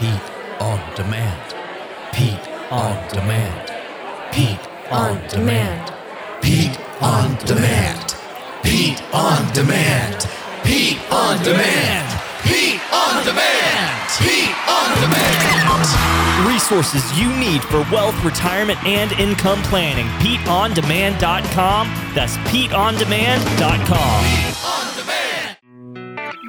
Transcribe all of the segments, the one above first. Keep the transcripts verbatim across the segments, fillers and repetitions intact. Pete On Demand. Pete On Demand. Pete On Demand. Pete On Demand. Pete On Demand. Pete On Demand. Pete On Demand. Pete On Demand. Resources you need for wealth, retirement, and income planning. Pete On Demand dot com. That's Pete On Demand dot com. Pete On Demand.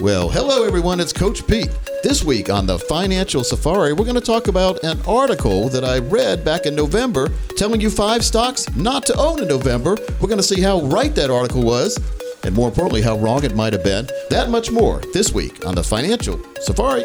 Well, hello everyone, it's Coach Pete. This week on the Financial Safari, we're going to talk about an article that I read back in November telling you five stocks not to own in November. We're going to see how right that article was, and more importantly, how wrong it might have been. That much more this week on the Financial Safari.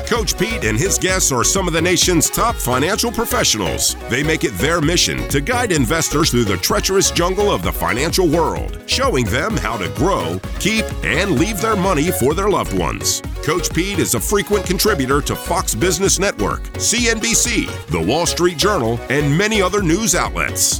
Coach Pete and his guests are some of the nation's top financial professionals. They make it their mission to guide investors through the treacherous jungle of the financial world, showing them how to grow, keep, and leave their money for their loved ones. Coach Pete is a frequent contributor to Fox Business Network, C N B C, The Wall Street Journal, and many other news outlets.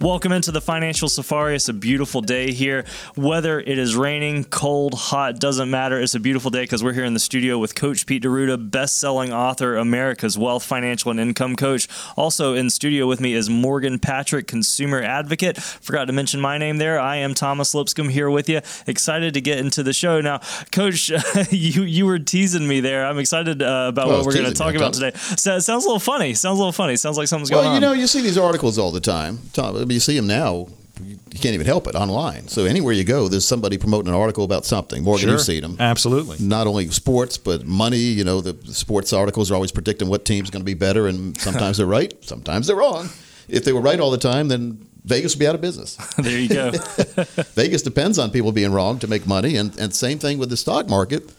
Welcome into the Financial Safari. It's a beautiful day here. Whether it is raining, cold, hot, doesn't matter. It's a beautiful day because we're here in the studio with Coach Pete D'Eruda, best-selling author, America's Wealth, Financial, and Income Coach. Also in studio with me is Morgan Patrick, consumer advocate. Forgot to mention my name there. I am Thomas Lipscomb here with you. Excited to get into the show. Now, Coach, you you were teasing me there. I'm excited uh, about well, what we're going to talk about today. So it sounds a little funny. Sounds a little funny. Sounds like something's well, going on. Well, you know, you see these articles all the time, Thomas. You see them now, you can't even help it online. So anywhere you go, there's somebody promoting an article about something. Morgan, sure. You've seen them. Absolutely. Not only sports, but money. You know, the sports articles are always predicting what team's going to be better, and sometimes they're right, sometimes they're wrong. If they were right all the time, then Vegas would be out of business. There you go. Vegas depends on people being wrong to make money, and, and same thing with the stock market.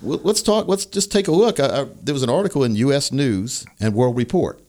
Let's talk. Let's just take a look. I, I, there was an article in U S News and World Report.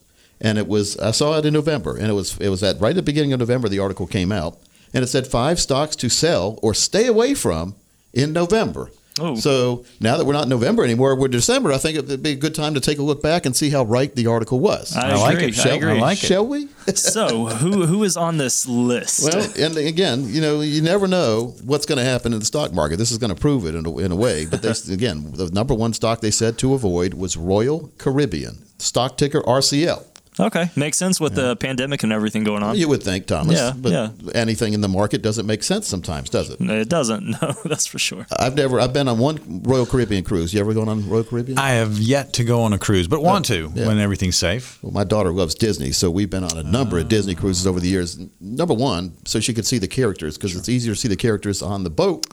And it was, I saw it in November, and it was it was at right at the beginning of November the article came out, and it said five stocks to sell or stay away from in November. Oh. So now that we're not in November anymore, we're December, I think it would be a good time to take a look back and see how right the article was. I, I agree, like it. Shall, I agree. I like it. Shall we? So who who is on this list? Well, and again, you know, you never know what's going to happen in the stock market. This is going to prove it in a, in a way. But they, again, the number one stock they said to avoid was Royal Caribbean, stock ticker R C L. Okay. Makes sense with yeah. the pandemic and everything going on. You would think, Thomas. Yeah, but yeah. anything in the market doesn't make sense sometimes, does it? It doesn't. No, that's for sure. I've never. I've been on one Royal Caribbean cruise. You ever gone on Royal Caribbean? I have yet to go on a cruise, but want oh, to yeah. when everything's safe. Well, my daughter loves Disney, so we've been on a number uh, of Disney cruises over the years. Number one, so she could see the characters, because sure. it's easier to see the characters on the boat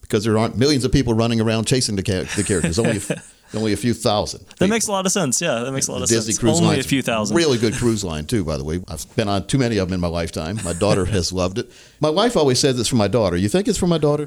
because there aren't millions of people running around chasing the, ca- the characters. Only if, Only a few thousand. That people. Makes a lot of sense. Yeah, that makes a lot of Disney sense. Cruise Only a few thousand. Really good cruise line, too, by the way. I've been on too many of them in my lifetime. My daughter has loved it. My wife always says it's for my daughter. You think it's for my daughter?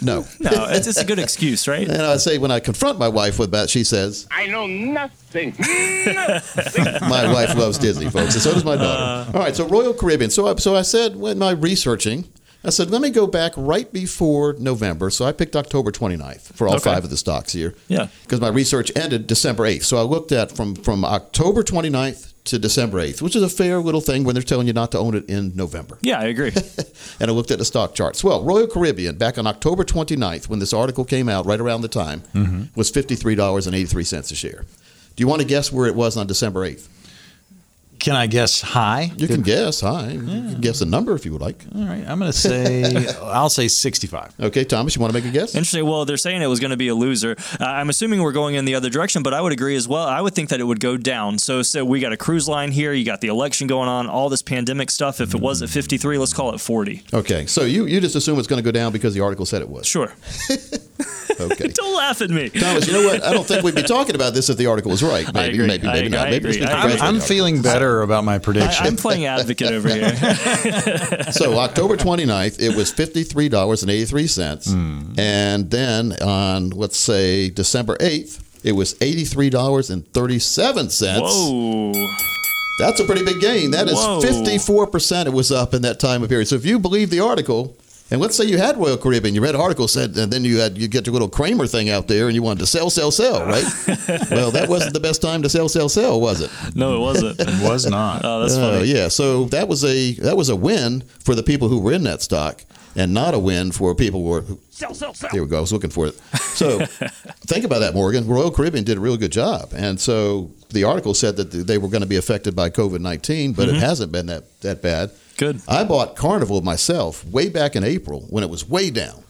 No. No, it's just a good excuse, right? And I say when I confront my wife with that, she says, I know nothing. nothing. My wife loves Disney, folks, and so does my daughter. Uh, All right, so Royal Caribbean. So I, so I said when my researching, I said, let me go back right before November. So I picked October twenty-ninth for all okay. five of the stocks here. Yeah. Because my research ended December eighth. So I looked at from, from October twenty-ninth to December eighth, which is a fair little thing when they're telling you not to own it in November. Yeah, I agree. And I looked at the stock charts. Well, Royal Caribbean, back on October twenty-ninth, when this article came out right around the time, mm-hmm. was fifty-three dollars and eighty-three cents a share. Do you want to guess where it was on December eighth? Can I guess high? You can guess high. Yeah. You can guess a number if you would like. All right. I'm going to say, I'll say sixty-five. Okay, Thomas, you want to make a guess? Interesting. Well, they're saying it was going to be a loser. Uh, I'm assuming we're going in the other direction, but I would agree as well. I would think that it would go down. So, so we got a cruise line here. You got the election going on, all this pandemic stuff. If it was at fifty-three, let's call it forty. Okay. So you, you just assume it's going to go down because the article said it was. Sure. Okay. Don't laugh at me. Thomas, you know what? I don't think we'd be talking about this if the article was right. Maybe, I agree. maybe, maybe I, not. I maybe agree. I'm, I'm feeling better about my prediction. I, I'm playing advocate over here. So October twenty-ninth, it was fifty-three dollars and eighty-three cents. Mm. And then on, let's say, December eighth, it was eighty-three dollars and thirty-seven cents. Whoa. That's a pretty big gain. That is Whoa. fifty-four percent it was up in that time of period. So if you believe the article... And let's say you had Royal Caribbean, you read articles, said, and then you had you get your little Cramer thing out there, and you wanted to sell, sell, sell, right? Well, that wasn't the best time to sell, sell, sell, was it? No, it wasn't. It was not. Oh, that's uh, funny. Yeah, so that was a that was a win for the people who were in that stock, and not a win for people who were sell, sell, sell. There we go. I was looking for it. So think about that, Morgan. Royal Caribbean did a real good job, and so the article said that they were going to be affected by COVID nineteen, but mm-hmm. it hasn't been that that bad. Good. I bought Carnival myself way back in April when it was way down,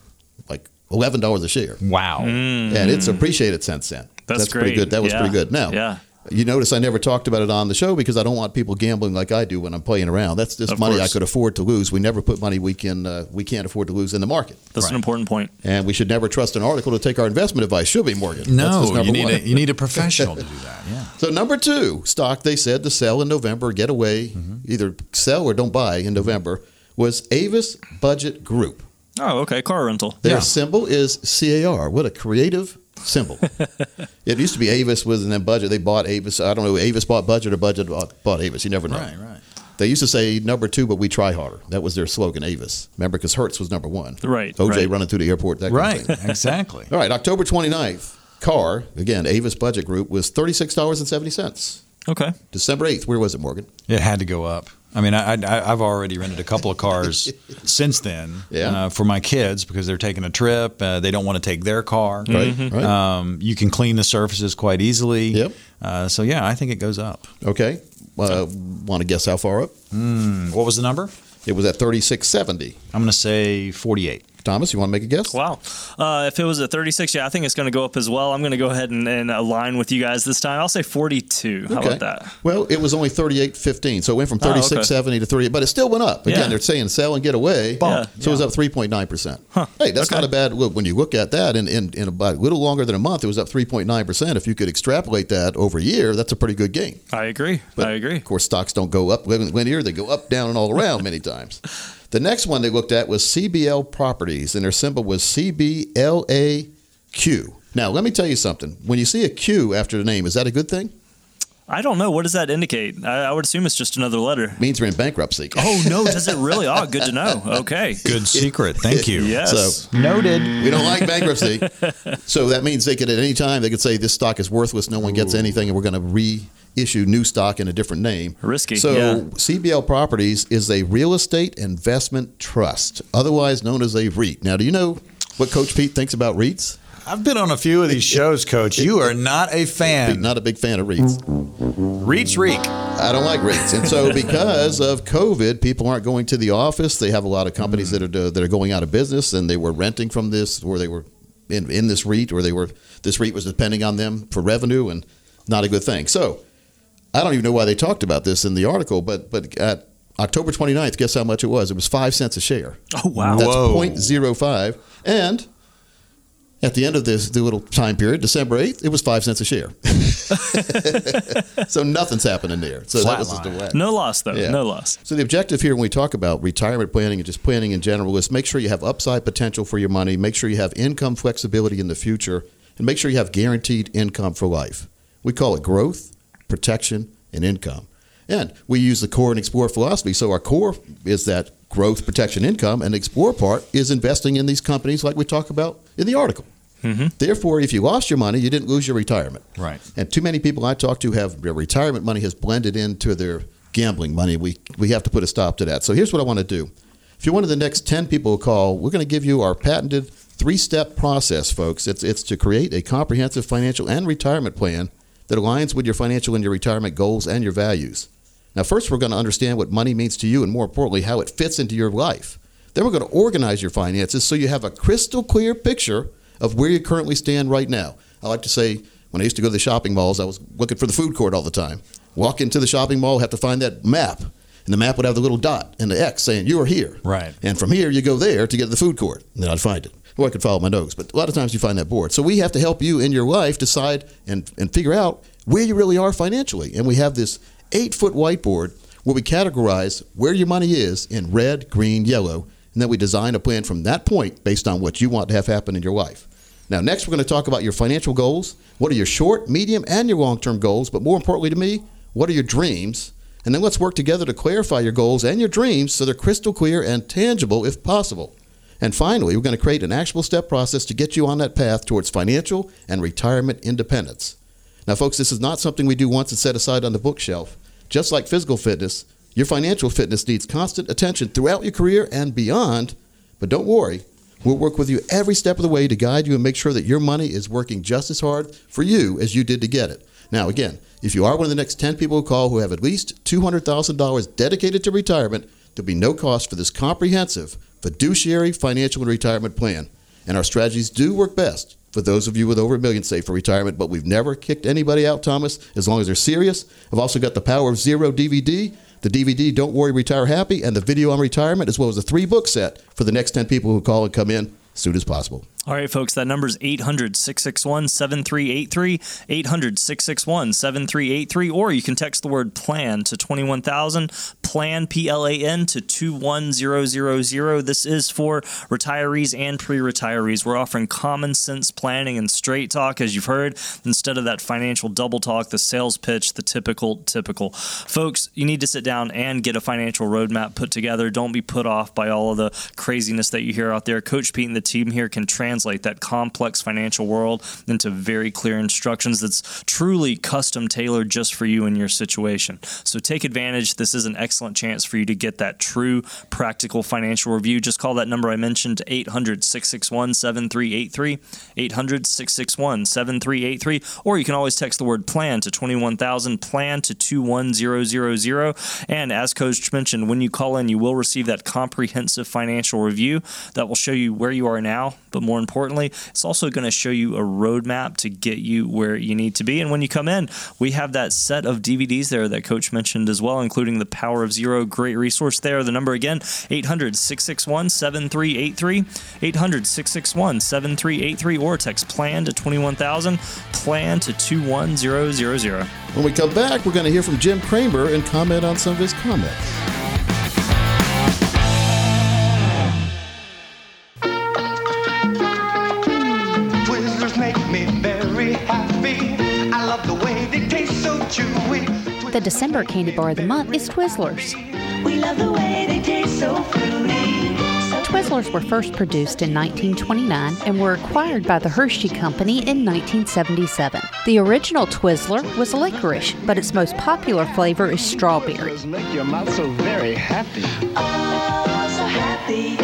like eleven dollars a share. Wow. Mm. And it's appreciated since then. That's, That's great. Pretty good. That was yeah. pretty good. Now, yeah. you notice I never talked about it on the show because I don't want people gambling like I do when I'm playing around. That's just of money course. I could afford to lose. We never put money we, can, uh, we can't afford to lose in the market. That's right. An important point. And we should never trust an article to take our investment advice. Should be, Morgan. No, you need, a, you need a professional to do that. Yeah. So number two, stock they said to sell in November, get away, mm-hmm. either sell or don't buy in November, was Avis Budget Group. Oh, okay. Car rental. Their yeah. symbol is C A R. What a creative symbol. It used to be Avis was in that budget. They bought Avis. I don't know. Avis bought Budget or Budget bought, bought Avis. You never know. Right, right. They used to say number two, but we try harder. That was their slogan, Avis. Remember, because Hertz was number one. Right. O J right. running through the airport. That right. Kind of thing. Exactly. All right. October twenty-ninth, car, again, Avis Budget Group, was thirty-six dollars and seventy cents. Okay. December eighth. Where was it, Morgan? It had to go up. I mean, I, I, I've already rented a couple of cars since then yeah. uh, for my kids because they're taking a trip. Uh, they don't want to take their car. Right. Mm-hmm. right. Um, you can clean the surfaces quite easily. Yep. Uh, so, yeah, I think it goes up. Okay. Uh, want to guess how far up? Mm, what was the number? It was at thirty-six seventy. I'm going to say forty-eight. Thomas, you want to make a guess? Wow. Uh, if it was a thirty-six, yeah, I think it's going to go up as well. I'm going to go ahead and, and align with you guys this time. I'll say forty-two. Okay. How about that? Well, it was only thirty-eight fifteen. So it went from thirty-six seventy oh, okay. to thirty-eight, but it still went up. Again, yeah. they're saying sell and get away. Yeah. So yeah. it was up three point nine percent. Huh. Hey, that's okay. not a bad look. When you look at that, in, in, in about a little longer than a month, it was up three point nine percent. If you could extrapolate that over a year, that's a pretty good gain. I agree. But I agree. Of course, stocks don't go up linear. They go up, down, and all around many times. The next one they looked at was C B L Properties, and their symbol was C B L A Q. Now, let me tell you something. When you see a Q after the name, is that a good thing? I don't know. What does that indicate? I, I would assume it's just another letter. It means we're in bankruptcy. Oh, no. Does it really? Oh, good to know. Okay. Good secret. Thank you. Yes. So, noted. We don't like bankruptcy. So that means they could at any time, they could say this stock is worthless, no one gets Ooh. anything, and we're going to re- issue new stock in a different name. Risky. So yeah. C B L Properties is a real estate investment trust, otherwise known as a REIT. Now, do you know what Coach Pete thinks about REITs? I've been on a few of these shows, Coach. You are not a fan. Not a big fan of REITs. REITs reek. I don't like REITs. And so because of COVID, people aren't going to the office. They have a lot of companies mm. that are that are going out of business, and they were renting from this, or they were in, in this REIT, or they were this REIT was depending on them for revenue, and not a good thing. So I don't even know why they talked about this in the article, but but at October twenty-ninth, guess how much it was? It was five cents a share. Oh, wow. That's zero point zero five. And at the end of this the little time period, December eighth, it was five cents a share. So nothing's happening there. So Flat that was just a whack. No loss, though. Yeah. No loss. So the objective here when we talk about retirement planning and just planning in general is make sure you have upside potential for your money, make sure you have income flexibility in the future, and make sure you have guaranteed income for life. We call it growth, protection, and income. And we use the core and explore philosophy. So our core is that growth, protection, income, and the explore part is investing in these companies like we talk about in the article. Mm-hmm. Therefore, if you lost your money, you didn't lose your retirement. Right. And too many people I talk to have their retirement money has blended into their gambling money. We we have to put a stop to that. So here's what I want to do. If you're one of the next ten people who call, we're going to give you our patented three-step process, folks. It's it's to create a comprehensive financial and retirement plan that aligns with your financial and your retirement goals and your values. Now, first, we're going to understand what money means to you and, more importantly, how it fits into your life. Then we're going to organize your finances so you have a crystal clear picture of where you currently stand right now. I like to say, when I used to go to the shopping malls, I was looking for the food court all the time. Walk into the shopping mall, have to find that map. And the map would have the little dot and the X saying, you are here. Right. And from here, you go there to get to the food court. And then I'd find it. Or I could follow my nose. But a lot of times you find that board. So we have to help you in your life decide and, and figure out where you really are financially. And we have this eight-foot whiteboard where we categorize where your money is in red, green, yellow. And then we design a plan from that point based on what you want to have happen in your life. Now, next, we're going to talk about your financial goals. What are your short, medium, and your long-term goals? But more importantly to me, what are your dreams? And then let's work together to clarify your goals and your dreams so they're crystal clear and tangible if possible. And finally, we're going to create an actionable step process to get you on that path towards financial and retirement independence. Now, folks, this is not something we do once and set aside on the bookshelf. Just like physical fitness, your financial fitness needs constant attention throughout your career and beyond. But don't worry. We'll work with you every step of the way to guide you and make sure that your money is working just as hard for you as you did to get it. Now, again, if you are one of the next ten people who call who have at least two hundred thousand dollars dedicated to retirement, there'll be no cost for this comprehensive fiduciary financial and retirement plan. And our strategies do work best for those of you with over a million saved for retirement, but we've never kicked anybody out, Thomas, as long as they're serious. I've also got the Power of Zero D V D, the D V D, Don't Worry, Retire Happy, and the video on retirement, as well as a three-book set for the next ten people who call and come in as soon as possible. All right, folks, that number is eight hundred, six six one, seven three eight three, eight hundred, six six one, seven three eight three, or you can text the word PLAN to twenty-one thousand, PLAN, P L A N, to two one zero zero zero. This is for retirees and pre-retirees. We're offering common sense planning and straight talk, as you've heard, instead of that financial double talk, the sales pitch, the typical, typical. Folks, you need to sit down and get a financial roadmap put together. Don't be put off by all of the craziness that you hear out there. Coach Pete and the team here can translate Translate that complex financial world into very clear instructions that's truly custom tailored just for you and your situation. So take advantage. This is an excellent chance for you to get that true practical financial review. Just call that number I mentioned, eight hundred, six six one, seven three eight three, eight hundred, six six one, seven three eight three, or you can always text the word PLAN to twenty-one thousand, PLAN to two one zero zero zero. And as Coach mentioned, when you call in, you will receive that comprehensive financial review that will show you where you are now, but more importantly, it's also going to show you a roadmap to get you where you need to be. And when you come in, we have that set of D V Ds there that Coach mentioned as well, including the Power of Zero. Great resource there. The number again, eight hundred, six six one, seven three eight three, eight hundred, six six one, seven three eight three, or text PLAN to twenty-one thousand, PLAN to two one zero zero zero. When we come back, we're going to hear from Jim Cramer and comment on some of his comments. The December candy bar of the month is Twizzlers. We love the way they taste so fruity. Twizzlers were first produced in nineteen twenty-nine and were acquired by the Hershey Company in nineteen seventy-seven. The original Twizzler was licorice, but its most popular flavor is strawberry. Make your mouth so very happy. Oh, so happy.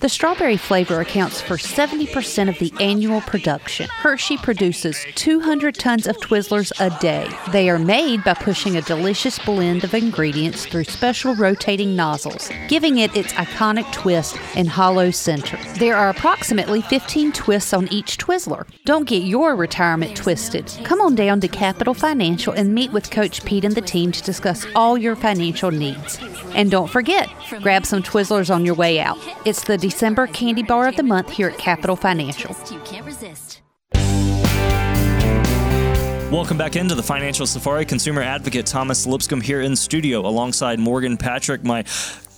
The strawberry flavor accounts for seventy percent of the annual production. Hershey produces two hundred tons of Twizzlers a day. They are made by pushing a delicious blend of ingredients through special rotating nozzles, giving it its iconic twist and hollow center. There are approximately fifteen twists on each Twizzler. Don't get your retirement twisted. Come on down to Capital Financial and meet with Coach Pete and the team to discuss all your financial needs. And don't forget, grab some Twizzlers on your way out. It's the December Candy Bar of the Month here at Capital Financial. You can't resist. Welcome back into the Financial Safari. Consumer advocate Thomas Lipscomb here in studio alongside Morgan Patrick, my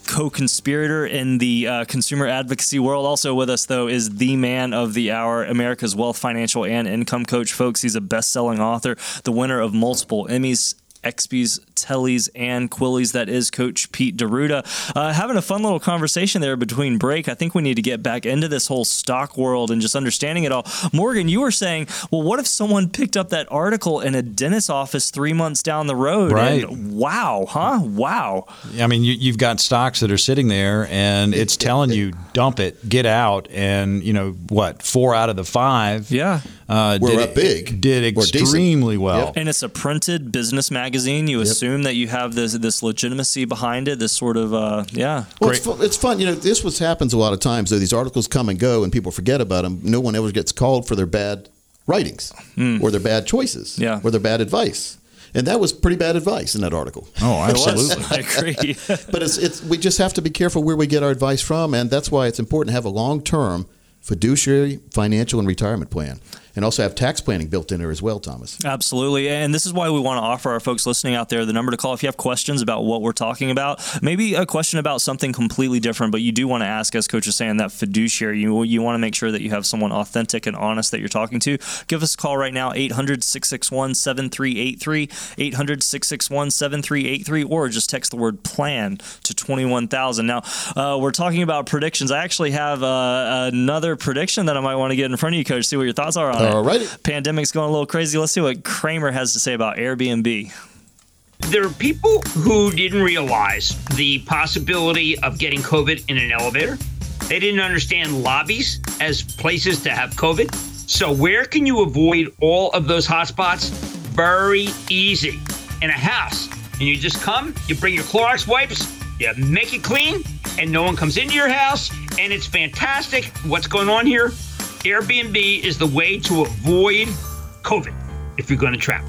co-conspirator in the uh, consumer advocacy world. Also with us, though, is the man of the hour, America's Wealth, Financial, and Income Coach. Folks, he's a best-selling author, the winner of multiple Emmys, X B's, Tellies, and Quillies. That is Coach Pete D'Eruda. Uh, having a fun little conversation there between break. I think we need to get back into this whole stock world and just understanding it all. Morgan, you were saying, well, what if someone picked up that article in a dentist's office three months down the road? Right. And wow, huh? Wow. I mean, you, you've got stocks that are sitting there, and it's telling you, dump it, get out, and, you know, what, four out of the five. Yeah. Uh, We're did up it, big. Did extremely well. Yep. And it's a printed business magazine. You yep. assume that you have this this legitimacy behind it, this sort of, uh, yeah. Well, it's, fu- it's fun. You know, this was happens a lot of times, though. These articles come and go, and people forget about them. No one ever gets called for their bad writings mm. or their bad choices yeah. or their bad advice. And that was pretty bad advice in that article. Oh, absolutely. I agree. But it's, it's we just have to be careful where we get our advice from, and that's why it's important to have a long-term fiduciary, financial, and retirement plan. And also have tax planning built in there as well, Thomas. Absolutely. And this is why we want to offer our folks listening out there the number to call if you have questions about what we're talking about. Maybe a question about something completely different, but you do want to ask, as Coach is saying, that fiduciary. You, you want to make sure that you have someone authentic and honest that you're talking to. Give us a call right now, eight hundred, six six one, seven three eight three, eight hundred, six six one, seven three eight three, or just text the word PLAN to twenty-one thousand. Now, uh, we're talking about predictions. I actually have uh, another prediction that I might want to get in front of you, Coach, see what your thoughts are on it. All righty. Pandemic's going a little crazy. Let's see what Cramer has to say about Airbnb. There are people who didn't realize the possibility of getting COVID in an elevator. They didn't understand lobbies as places to have COVID. So where can you avoid all of those hotspots? Very easy. In a house. And you just come, you bring your Clorox wipes, you make it clean, and no one comes into your house, and it's fantastic. What's going on here? Airbnb is the way to avoid COVID if you're going to travel.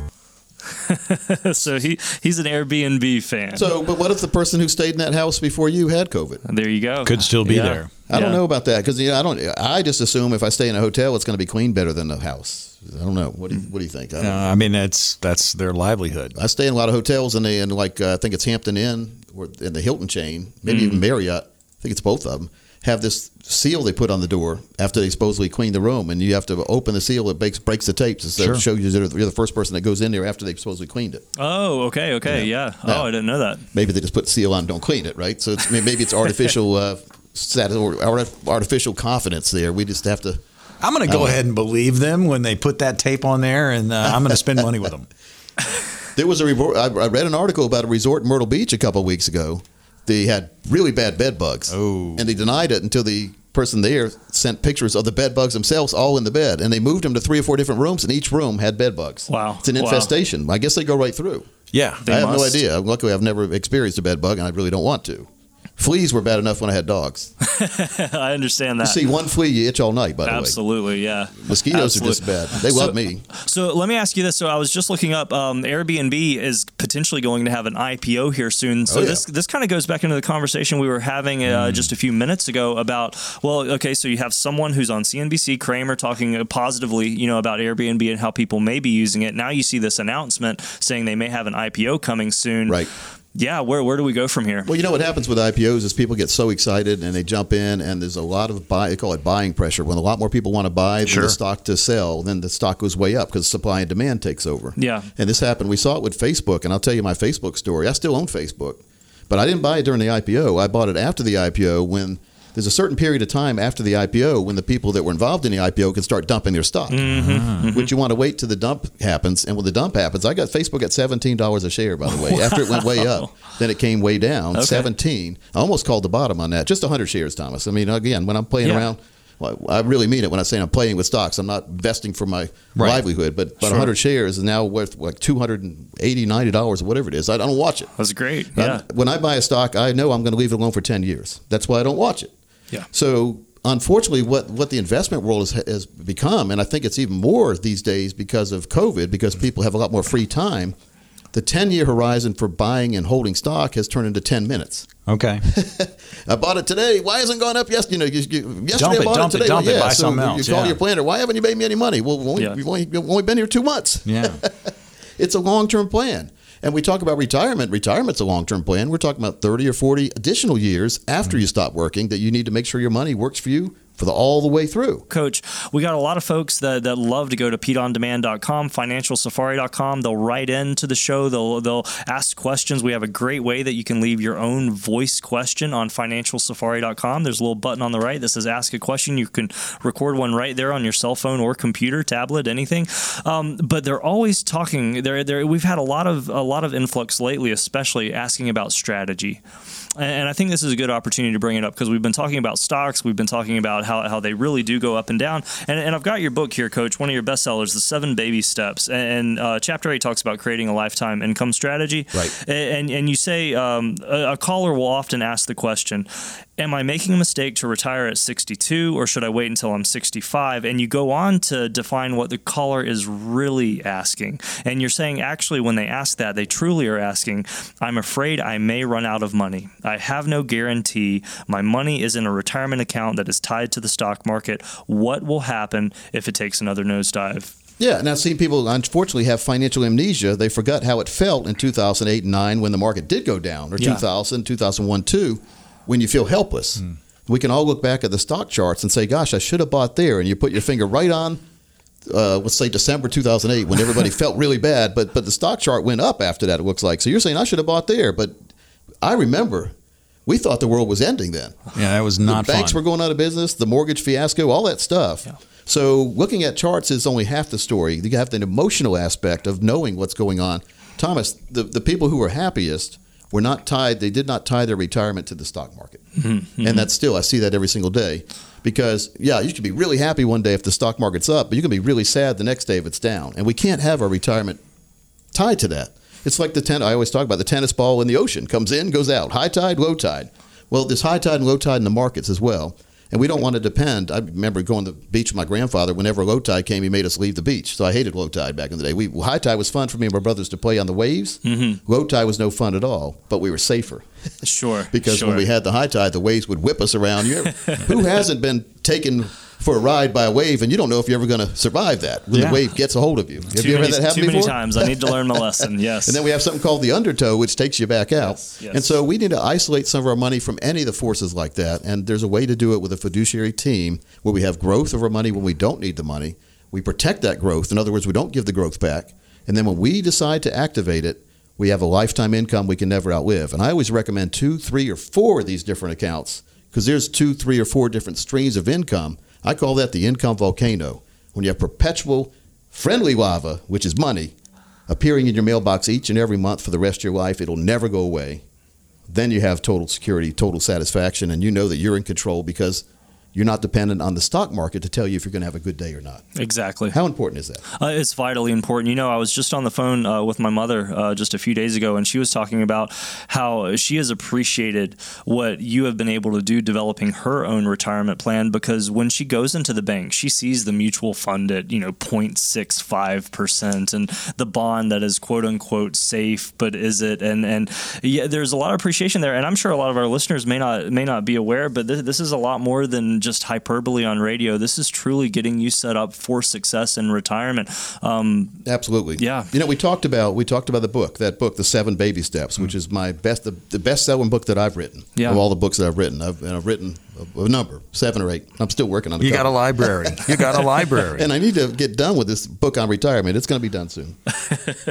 So he, he's an Airbnb fan. So, but what if the person who stayed in that house before you had COVID? There you go. Could still be yeah. there. I yeah. don't know about that because you know, I don't. I just assume if I stay in a hotel, it's going to be clean better than the house. I don't know. What do you, what do you think? I, don't uh, know. I mean, that's that's their livelihood. I stay in a lot of hotels, and in like uh, I think it's Hampton Inn or in the Hilton chain, maybe mm. even Marriott. I think it's both of them. Have this seal they put on the door after they supposedly clean the room, and you have to open the seal. It breaks, breaks the tapes. So sure. It shows you you're the first person that goes in there after they supposedly cleaned it. Oh, okay, okay, you know? yeah. Now, oh, I didn't know that. Maybe they just put seal on, don't clean it, right? So it's, maybe it's artificial, uh, or artificial confidence there. We just have to. I'm going to go uh, ahead and believe them when they put that tape on there, and uh, I'm going to spend money with them. There was a report. I read an article about a resort in Myrtle Beach a couple of weeks ago. They had really bad bed bugs, oh. and they denied it until the person there sent pictures of the bed bugs themselves all in the bed, and they moved them to three or four different rooms, and each room had bed bugs. Wow. It's an infestation. Wow. I guess they go right through. Yeah, they I have must. no idea. Luckily, I've never experienced a bed bug, and I really don't want to. Fleas were bad enough when I had dogs. I understand that. You see one flea, you itch all night, by the Absolutely, way. Absolutely, yeah. Mosquitoes Absolutely. are just bad. They so, love me. So let me ask you this. So I was just looking up, um, Airbnb is potentially going to have an I P O here soon. So oh, yeah. this this kind of goes back into the conversation we were having uh, mm. just a few minutes ago about, well, okay, so you have someone who's on C N B C, Cramer, talking positively, you know, about Airbnb and how people may be using it. Now you see this announcement saying they may have an I P O coming soon. Right. Yeah, where where do we go from here? Well, you know what happens with I P Os is people get so excited and they jump in, and there's a lot of buy. They call it buying pressure. When a lot more people want to buy than sure. the stock to sell, then the stock goes way up because supply and demand takes over. Yeah, and this happened. We saw it with Facebook, and I'll tell you my Facebook story. I still own Facebook, but I didn't buy it during the I P O. I bought it after the I P O when. There's a certain period of time after the I P O when the people that were involved in the I P O can start dumping their stock, mm-hmm, mm-hmm. which you want to wait till the dump happens. And when the dump happens, I got Facebook at seventeen dollars a share, by the way. Wow. After it went way up, then it came way down, okay. seventeen. I almost called the bottom on that. Just one hundred shares, Thomas. I mean, again, when I'm playing yeah. around, well, I really mean it when I say I'm playing with stocks. I'm not investing for my right. livelihood, but, but sure. one hundred shares is now worth like two hundred eighty dollars, ninety dollars or whatever it is. I don't watch it. That's great. Yeah. I, when I buy a stock, I know I'm going to leave it alone for ten years. That's why I don't watch it. Yeah. So unfortunately, what, what the investment world has, has become, and I think it's even more these days because of COVID, because people have a lot more free time, the ten-year horizon for buying and holding stock has turned into ten minutes. Okay. I bought it today. Why hasn't it gone up yesterday? You know, you, you, yesterday dump I bought it, dump it today. It, dump well, yeah, it, buy so something you else. You call yeah. your planner. Why haven't you made me any money? Well, we've only, yeah. we've only, we've only been here two months. Yeah. It's a long-term plan. And we talk about retirement. Retirement's a long-term plan. We're talking about thirty or forty additional years after you stop working that you need to make sure your money works for you for the all the way through. Coach, we got a lot of folks that, that love to go to Pete On Demand dot com, Financial Safari dot com. They'll write into the show. They'll they'll ask questions. We have a great way that you can leave your own voice question on Financial Safari dot com. There's a little button on the right that says ask a question. You can record one right there on your cell phone or computer, tablet, anything. Um, but they're always talking. They're, they're, we've had a lot of a lot of influx lately, especially asking about strategy. And I think this is a good opportunity to bring it up because we've been talking about stocks. We've been talking about how, how they really do go up and down. And, and I've got your book here, Coach, one of your bestsellers, The Seven Baby Steps. And uh, Chapter eight talks about creating a lifetime income strategy. Right. And, and you say um, a, a caller will often ask the question, am I making a mistake to retire at sixty-two or should I wait until I'm sixty-five? And you go on to define what the caller is really asking. And you're saying actually when they ask that, they truly are asking, I'm afraid I may run out of money. I have no guarantee. My money is in a retirement account that is tied to the stock market. What will happen if it takes another nosedive? Yeah, and I've seen people, unfortunately, have financial amnesia. They forgot how it felt in two thousand eight and nine when the market did go down, or yeah. two thousand, two thousand one, two, when you feel helpless. Mm. We can all look back at the stock charts and say, gosh, I should have bought there. And you put your finger right on, uh, let's say, December two thousand eight, when everybody felt really bad. But but the stock chart went up after that, it looks like. So you're saying I should have bought there. But I remember we thought the world was ending then. Yeah, that was not fun. The banks were going out of business, the mortgage fiasco, all that stuff. Yeah. So looking at charts is only half the story. You have the emotional aspect of knowing what's going on. Thomas, the, the people who were happiest were not tied. They did not tie their retirement to the stock market. Mm-hmm. And that's still, I see that every single day. Because, yeah, you could be really happy one day if the stock market's up, but you can be really sad the next day if it's down. And we can't have our retirement tied to that. It's like the ten, I always talk about the tennis ball in the ocean. Comes in, goes out. High tide, low tide. Well, there's high tide and low tide in the markets as well. And we don't want to depend. I remember going to the beach with my grandfather. Whenever low tide came, he made us leave the beach. So I hated low tide back in the day. We, high tide was fun for me and my brothers to play on the waves. Mm-hmm. Low tide was no fun at all, but we were safer. Sure. Because sure. when we had the high tide, the waves would whip us around. You ever, who hasn't been taken for a ride by a wave, and you don't know if you're ever going to survive that when yeah. the wave gets a hold of you. Have too you ever many, had that happen too before? Too many times. I need to learn my lesson, yes. And then we have something called the undertow, which takes you back out. Yes, yes. And so we need to isolate some of our money from any of the forces like that, and there's a way to do it with a fiduciary team where we have growth of our money when we don't need the money. We protect that growth. In other words, we don't give the growth back. And then when we decide to activate it, we have a lifetime income we can never outlive. And I always recommend two, three, or four of these different accounts because there's two, three, or four different streams of income. I call that the income volcano. When you have perpetual friendly lava, which is money, appearing in your mailbox each and every month for the rest of your life, it'll never go away. Then you have total security, total satisfaction, and you know that you're in control because you're not dependent on the stock market to tell you if you're going to have a good day or not. Exactly. How important is that? Uh, it's vitally important. You know, I was just on the phone uh, with my mother uh, just a few days ago, and she was talking about how she has appreciated what you have been able to do developing her own retirement plan, because when she goes into the bank, she sees the mutual fund at, you know, zero point six five percent and the bond that is quote unquote safe, but is it? And and yeah, there's a lot of appreciation there. And I'm sure a lot of our listeners may not may not be aware, but th- this is a lot more than just just hyperbole on radio. This is truly getting you set up for success in retirement. Um, Absolutely. Yeah. You know, we talked about we talked about the book, that book, The Seven Baby Steps, mm-hmm. which is my best, the, the best-selling book that I've written. Yeah. Of all the books that I've written, I've, and I've written a, a number, seven or eight. I'm still working on it. You cover. got a library. You got a library. And I need to get done with this book on retirement. It's going to be done soon.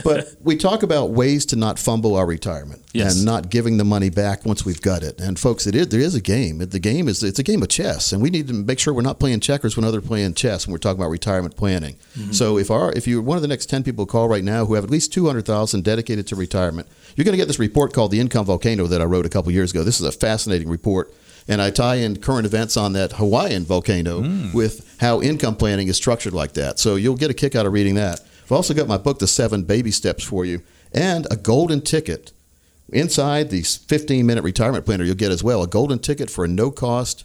But we talk about ways to not fumble our retirement yes. and not giving the money back once we've got it. And folks, it is there is a game. The game is it's a game of chess, and we We need to make sure we're not playing checkers when others are playing chess when we're talking about retirement planning. Mm-hmm. So if our if you're one of the next ten people call right now who have at least two hundred thousand dollars dedicated to retirement, you're going to get this report called The Income Volcano that I wrote a couple years ago. This is a fascinating report. And I tie in current events on that Hawaiian volcano mm. with how income planning is structured like that. So you'll get a kick out of reading that. I've also got my book, The Seven Baby Steps, for you, and a golden ticket inside the fifteen-minute retirement planner you'll get as well, a golden ticket for a no-cost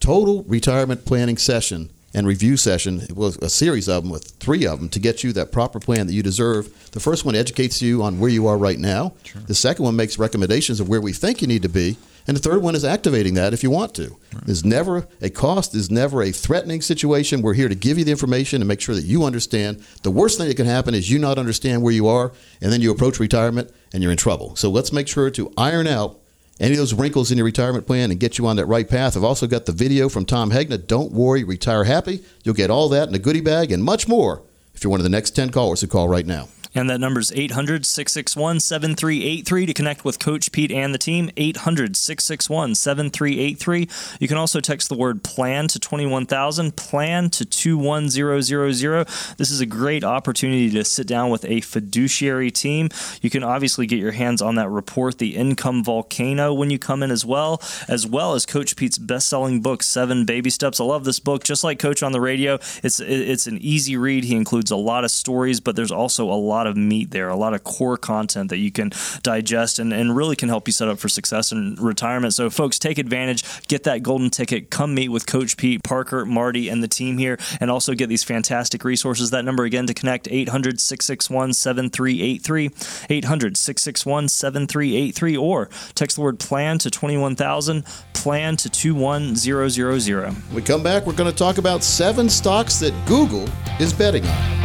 total retirement planning session and review session. It was a series of them with three of them to get you that proper plan that you deserve. The first one educates you on where you are right now. Sure. The second one makes recommendations of where we think you need to be. And the third one is activating that if you want to. Right. There's never a cost. There's never a threatening situation. We're here to give you the information and make sure that you understand. The worst thing that can happen is you not understand where you are, and then you approach retirement and you're in trouble. So let's make sure to iron out any of those wrinkles in your retirement plan and get you on that right path. I've also got the video from Tom Hegna, Don't Worry, Retire Happy. You'll get all that in a goodie bag and much more if you're one of the next ten callers who call right now. And that number is eight hundred, six six one, seven three eight three to connect with Coach Pete and the team, eight hundred, six six one, seven three eight three. You can also text the word PLAN to twenty-one thousand, PLAN to two one zero zero zero. This is a great opportunity to sit down with a fiduciary team. You can obviously get your hands on that report, The Income Volcano, when you come in as well, as well as Coach Pete's best-selling book, Seven Baby Steps. I love this book. Just like Coach on the radio, it's it's an easy read. He includes a lot of stories, but there's also a lot of meat there, a lot of core content that you can digest and, and really can help you set up for success in retirement. So folks, take advantage, get that golden ticket, come meet with Coach Pete, Parker, Marty, and the team here, and also get these fantastic resources. That number again to connect, eight hundred, six six one, seven three eight three, eight hundred, six six one, seven three eight three, or text the word PLAN to twenty-one thousand, PLAN to two one zero zero zero. When we come back, we're going to talk about seven stocks that Google is betting on.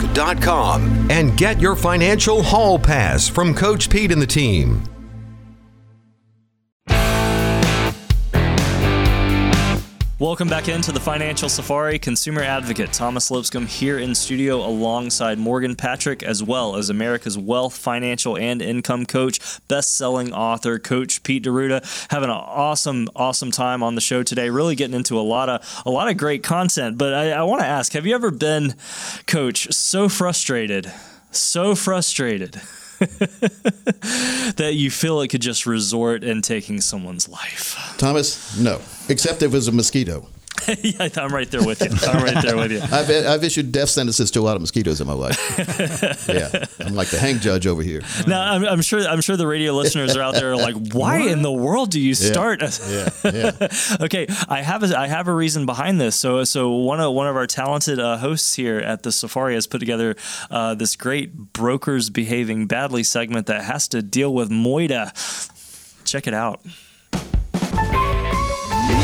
dot com, and get your financial hall pass from Coach Pete and the team. Welcome back into the Financial Safari. Consumer advocate Thomas Lipscomb here in studio alongside Morgan Patrick, as well as America's wealth, financial, and income coach, best-selling author, Coach Pete D'Eruda. Having an awesome, awesome time on the show today. Really getting into a lot of a lot of great content. But I, I want to ask, have you ever been, Coach, so frustrated, so frustrated that you feel it could just resort in taking someone's life? Thomas, no. Except if it was a mosquito. yeah, I'm right there with you. I'm right there with you. I've, I've issued death sentences to a lot of mosquitoes in my life. yeah, I'm like the hang judge over here. Now, I'm, I'm sure I'm sure the radio listeners are out there are like, why what? in the world do you start? Yeah, yeah, yeah. Okay, I have a I have a reason behind this. So so one of one of our talented uh, hosts here at the Safari has put together uh, this great Brokers Behaving Badly segment that has to deal with M O I D A. Check it out.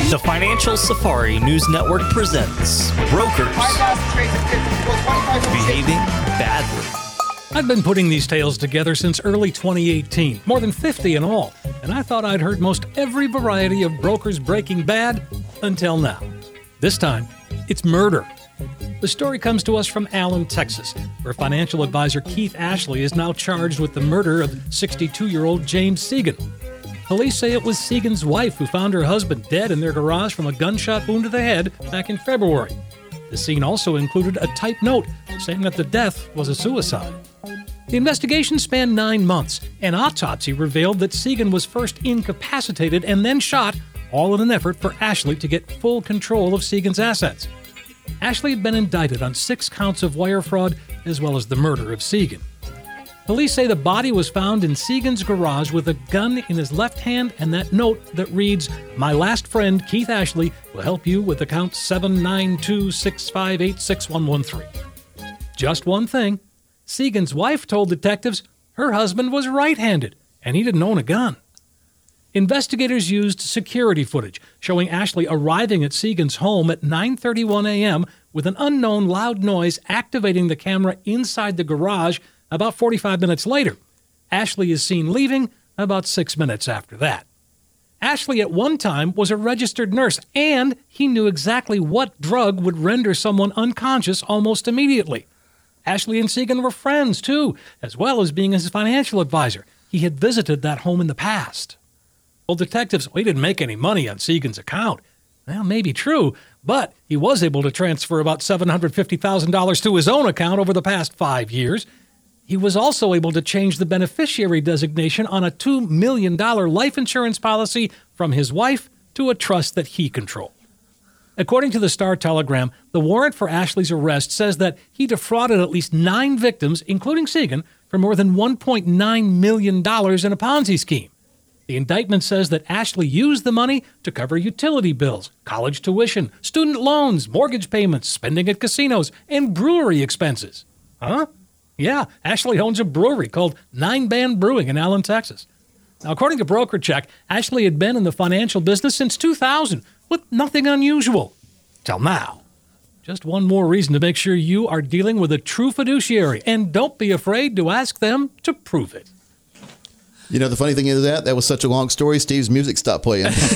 The Financial Safari News Network presents Brokers Behaving Badly. I've been putting these tales together since early twenty eighteen, more than fifty in all, and I thought I'd heard most every variety of brokers breaking bad until now. This time, it's murder. The story comes to us from Allen, Texas, where financial advisor Keith Ashley is now charged with the murder of sixty-two-year-old James Seegan. Police say it was Seegan's wife who found her husband dead in their garage from a gunshot wound to the head back in February. The scene also included a typed note saying that the death was a suicide. The investigation spanned nine months. An autopsy revealed that Seegan was first incapacitated and then shot, all in an effort for Ashley to get full control of Seegan's assets. Ashley had been indicted on six counts of wire fraud as well as the murder of Seegan. Police say the body was found in Seegan's garage with a gun in his left hand and that note that reads, "My last friend, Keith Ashley, will help you with account seven nine two, six five eight, six one one three. Just one thing, Seegan's wife told detectives her husband was right-handed and he didn't own a gun. Investigators used security footage showing Ashley arriving at Seegan's home at nine thirty-one a.m. with an unknown loud noise activating the camera inside the garage. About forty-five minutes later, Ashley is seen leaving about six minutes after that. Ashley at one time was a registered nurse, and he knew exactly what drug would render someone unconscious almost immediately. Ashley and Seegan were friends, too, as well as being his financial advisor. He had visited that home in the past. Well, detectives, we didn't make any money on Seegan's account. Well, maybe true, but he was able to transfer about seven hundred fifty thousand dollars to his own account over the past five years. He was also able to change the beneficiary designation on a two million dollars life insurance policy from his wife to a trust that he controlled. According to the Star-Telegram, the warrant for Ashley's arrest says that he defrauded at least nine victims, including Seegan, for more than one point nine million dollars in a Ponzi scheme. The indictment says that Ashley used the money to cover utility bills, college tuition, student loans, mortgage payments, spending at casinos, and brewery expenses. Huh? Yeah, Ashley owns a brewery called Nine Band Brewing in Allen, Texas. Now, according to BrokerCheck, Ashley had been in the financial business since two thousand, with nothing unusual. Till now. Just one more reason to make sure you are dealing with a true fiduciary, and don't be afraid to ask them to prove it. You know, the funny thing is that that was such a long story, Steve's music stopped playing. You noticed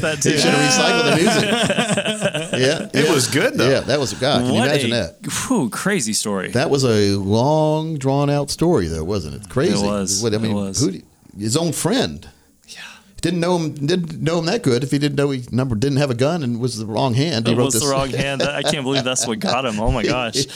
that, too. He should have recycled the music. Yeah, yeah. It was good, though. Yeah, that was, God, can what you imagine a, that? Whew, crazy story. That was a long, drawn-out story, though, wasn't it? Crazy. It was. What, I mean, it was. Who, his own friend. Yeah. Didn't know him Didn't know him that good if he didn't know he number, didn't have a gun and was the wrong hand. He it wrote was this. the wrong hand. I can't believe that's what got him. Oh, my gosh.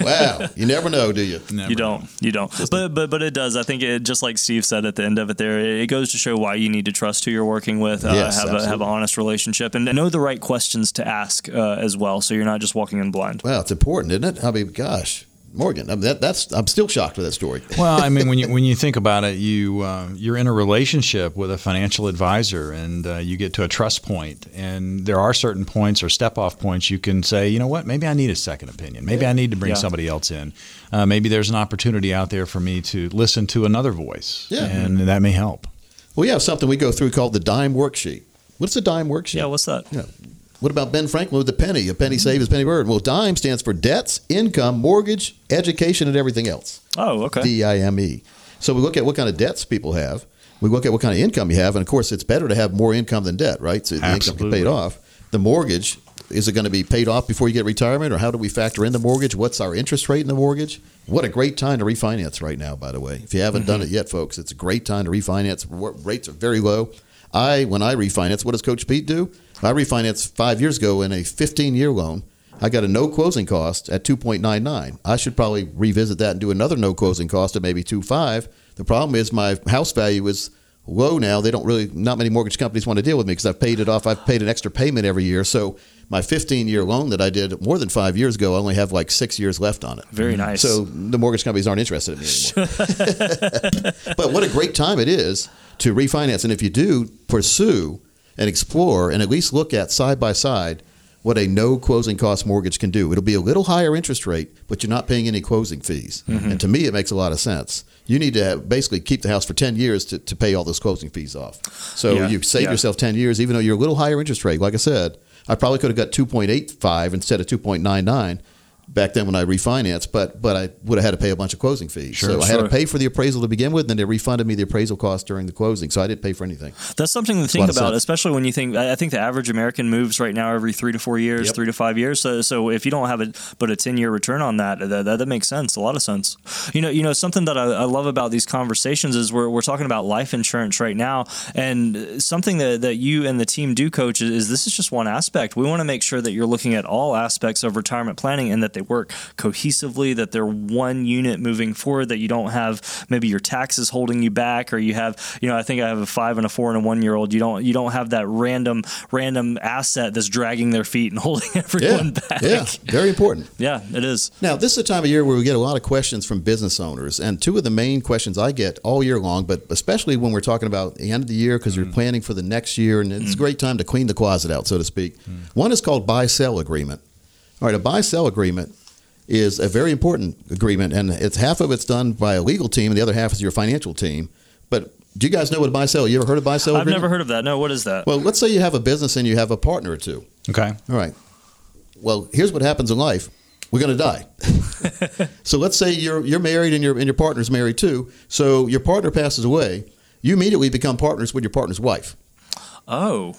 Wow. You never know, do you? Never you don't. Know. You don't. But but but it does. I think it, just like Steve said at the end of it there, it goes to show why you need to trust who you're working with, uh, yes, have, a, have an honest relationship, and know the right questions to ask uh, as well, so you're not just walking in blind. Wow, it's important, isn't it? I mean, gosh. Morgan, I mean, that, that's I'm still shocked with that story. Well, I mean, when you when you think about it, you uh, you're in a relationship with a financial advisor, and uh, you get to a trust point, and there are certain points or step off points you can say, you know what, maybe I need a second opinion, maybe yeah. I need to bring yeah. somebody else in, uh, maybe there's an opportunity out there for me to listen to another voice, yeah. and that may help. We have something we go through called the Dime Worksheet. What's the Dime Worksheet? Yeah, what's that? Yeah. What about Ben Franklin with the penny? A penny saved is a penny burned. Well, DIME stands for debts, income, mortgage, education, and everything else. Oh, okay. D I M E. So we look at what kind of debts people have. We look at what kind of income you have. And, of course, it's better to have more income than debt, right? So the Absolutely. income can be paid off. The mortgage, is it going to be paid off before you get retirement? Or how do we factor in the mortgage? What's our interest rate in the mortgage? What a great time to refinance right now, by the way. If you haven't mm-hmm. done it yet, folks, it's a great time to refinance. Rates are very low. I, when I refinance, what does Coach Pete do? I refinanced five years ago in a fifteen-year loan. I got a no closing cost at two point nine nine. I should probably revisit that and do another no closing cost at maybe two point five. The problem is my house value is low now. They don't really, not many mortgage companies want to deal with me because I've paid it off. I've paid an extra payment every year. So my fifteen-year loan that I did more than five years ago, I only have like six years left on it. Very nice. So the mortgage companies aren't interested in me anymore. But what a great time it is to refinance. And if you do, pursue and explore and at least look at side by side what a no closing cost mortgage can do. It'll be a little higher interest rate, but you're not paying any closing fees. Mm-hmm. And to me, it makes a lot of sense. You need to have, basically keep the house for ten years to, to pay all those closing fees off. So yeah, you save yeah. yourself ten years, even though you're a little higher interest rate. Like I said, I probably could have got two point eight five instead of two point nine nine back then when I refinanced, but but I would have had to pay a bunch of closing fees. Sure, so I sure. had to pay for the appraisal to begin with, and then they refunded me the appraisal cost during the closing, so I didn't pay for anything. That's something to That's think about, especially when you think, I think the average American moves right now every three to four years, yep. three to five years. So so if you don't have a, but a ten-year return on that, that, that, that makes sense, a lot of sense. You know, you know something that I, I love about these conversations is we're we're talking about life insurance right now, and something that, that you and the team do, Coach, is, is this is just one aspect. We want to make sure that you're looking at all aspects of retirement planning and that they work cohesively, that they're one unit moving forward, that you don't have maybe your taxes holding you back, or you have, you know, I think I have a five and a four and a one year old. You don't, you don't have that random, random asset that's dragging their feet and holding everyone yeah, back. Yeah, very important. Yeah, it is. Now, this is a time of year where we get a lot of questions from business owners. And two of the main questions I get all year long, but especially when we're talking about the end of the year, because mm. you're planning for the next year, and it's mm. a great time to clean the closet out, so to speak. Mm. One is called buy-sell agreement. All right, a buy-sell agreement is a very important agreement, and it's half of it's done by a legal team, and the other half is your financial team. But do you guys know what a buy-sell? You ever heard of buy-sell agreement? I've never heard of that. No, what is that? Well, let's say you have a business and you have a partner or two. Okay. All right. Well, here's what happens in life. We're going to die. So let's say you're you're married and your and your partner's married too. So your partner passes away. You immediately become partners with your partner's wife. Oh.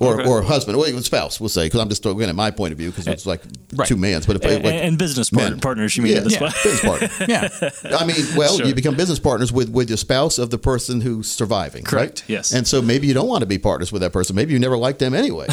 Or okay. or husband, or even spouse, we'll say, because I'm just looking at my point of view, because it's like right. two mans. But if, like, and, and business partner, partners, you mean yeah, this yeah. business partner. Yeah. I mean, well, sure. you become business partners with, with your spouse of the person who's surviving, Correct. right? Yes. And so maybe you don't want to be partners with that person. Maybe you never liked them anyway.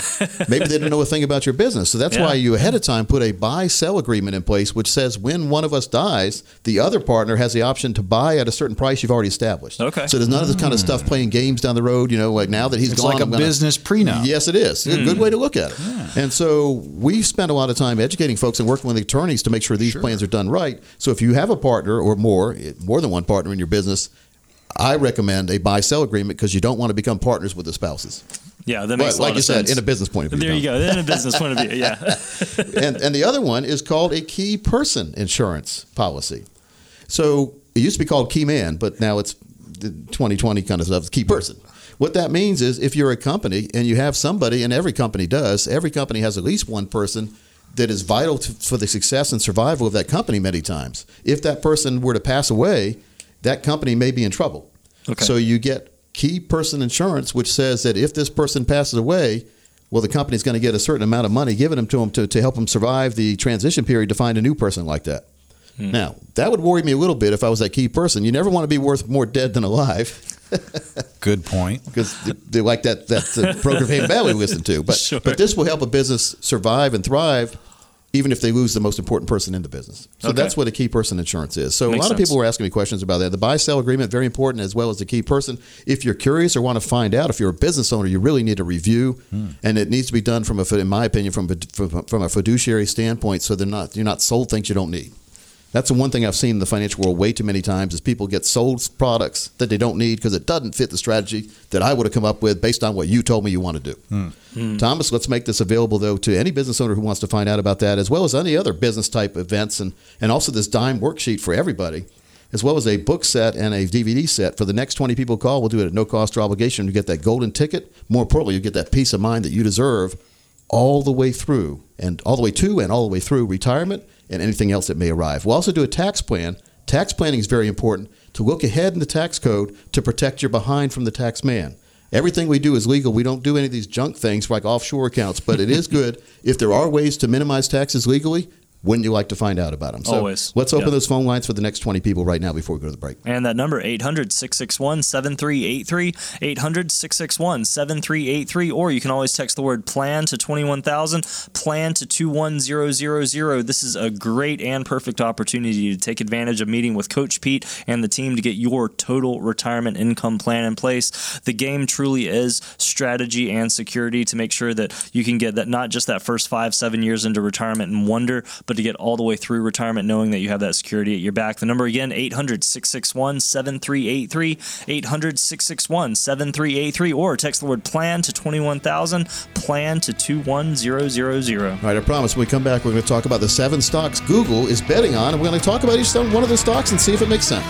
Maybe they didn't know a thing about your business. So that's yeah. why you ahead of time put a buy-sell agreement in place, which says when one of us dies, the other partner has the option to buy at a certain price you've already established. Okay. So there's none of this kind of stuff playing games down the road, you know, like now that he's it's gone. It's like a business gonna, prenup. Yes, it is. It's mm. a good way to look at it. Yeah. And so we spend a lot of time educating folks and working with the attorneys to make sure these sure. plans are done right. So if you have a partner or more, more than one partner in your business, I recommend a buy-sell agreement because you don't want to become partners with the spouses. Yeah, that makes but, a lot like of you sense. Said, in a business point of view. There you go. In a business point of view, yeah. and, and the other one is called a key person insurance policy. So it used to be called key man, but now it's the twenty twenty kind of stuff, key person. What that means is if you're a company and you have somebody, and every company does, every company has at least one person that is vital to, for the success and survival of that company many times. If that person were to pass away, that company may be in trouble. Okay. So you get key person insurance, which says that if this person passes away, well, the company's going to get a certain amount of money given to them to, to help them survive the transition period to find a new person like that. Hmm. Now, that would worry me a little bit if I was that key person. You never want to be worth more dead than alive. Good point. Because they, they like that that's the program Valley we listen to. But sure. but this will help a business survive and thrive even if they lose the most important person in the business. So okay. that's what a key person insurance is. So Makes a lot sense. Of people were asking me questions about that. The buy-sell agreement, very important, as well as the key person. If you're curious or want to find out, if you're a business owner, you really need to review, hmm. and it needs to be done, from a, in my opinion, from a, from a fiduciary standpoint so they're not you're not sold things you don't need. That's the one thing I've seen in the financial world way too many times is people get sold products that they don't need because it doesn't fit the strategy that I would have come up with based on what you told me you want to do. Mm. Mm. Thomas, let's make this available, though, to any business owner who wants to find out about that, as well as any other business-type events, and, and also this Dime Worksheet for everybody, as well as a book set and a D V D set. For the next twenty people who call, we'll do it at no cost or obligation. You get that golden ticket. More importantly, you get that peace of mind that you deserve all the way through, and all the way to and all the way through retirement and anything else that may arrive. We'll also do a tax plan. Tax planning is very important to look ahead in the tax code to protect your behind from the tax man. Everything we do is legal. We don't do any of these junk things like offshore accounts, but it is good if there are ways to minimize taxes legally. Wouldn't you like to find out about them? So Always. Let's open yeah. those phone lines for the next twenty people right now before we go to the break. And that number, eight hundred, six six one, seven three eight three, eight hundred, six six one, seven three eight three, or you can always text the word PLAN to twenty-one thousand, PLAN to two one zero zero zero. This is a great and perfect opportunity to take advantage of meeting with Coach Pete and the team to get your total retirement income plan in place. The game truly is strategy and security to make sure that you can get that not just that first five, seven years into retirement and wonder, but to get all the way through retirement knowing that you have that security at your back. The number again, eight hundred, six six one, seven three eight three, eight hundred, six six one, seven three eight three, or text the word PLAN to twenty-one thousand, PLAN to two one zero zero zero. All right, I promise when we come back, we're going to talk about the seven stocks Google is betting on, and we're going to talk about each one of the stocks and see if it makes sense.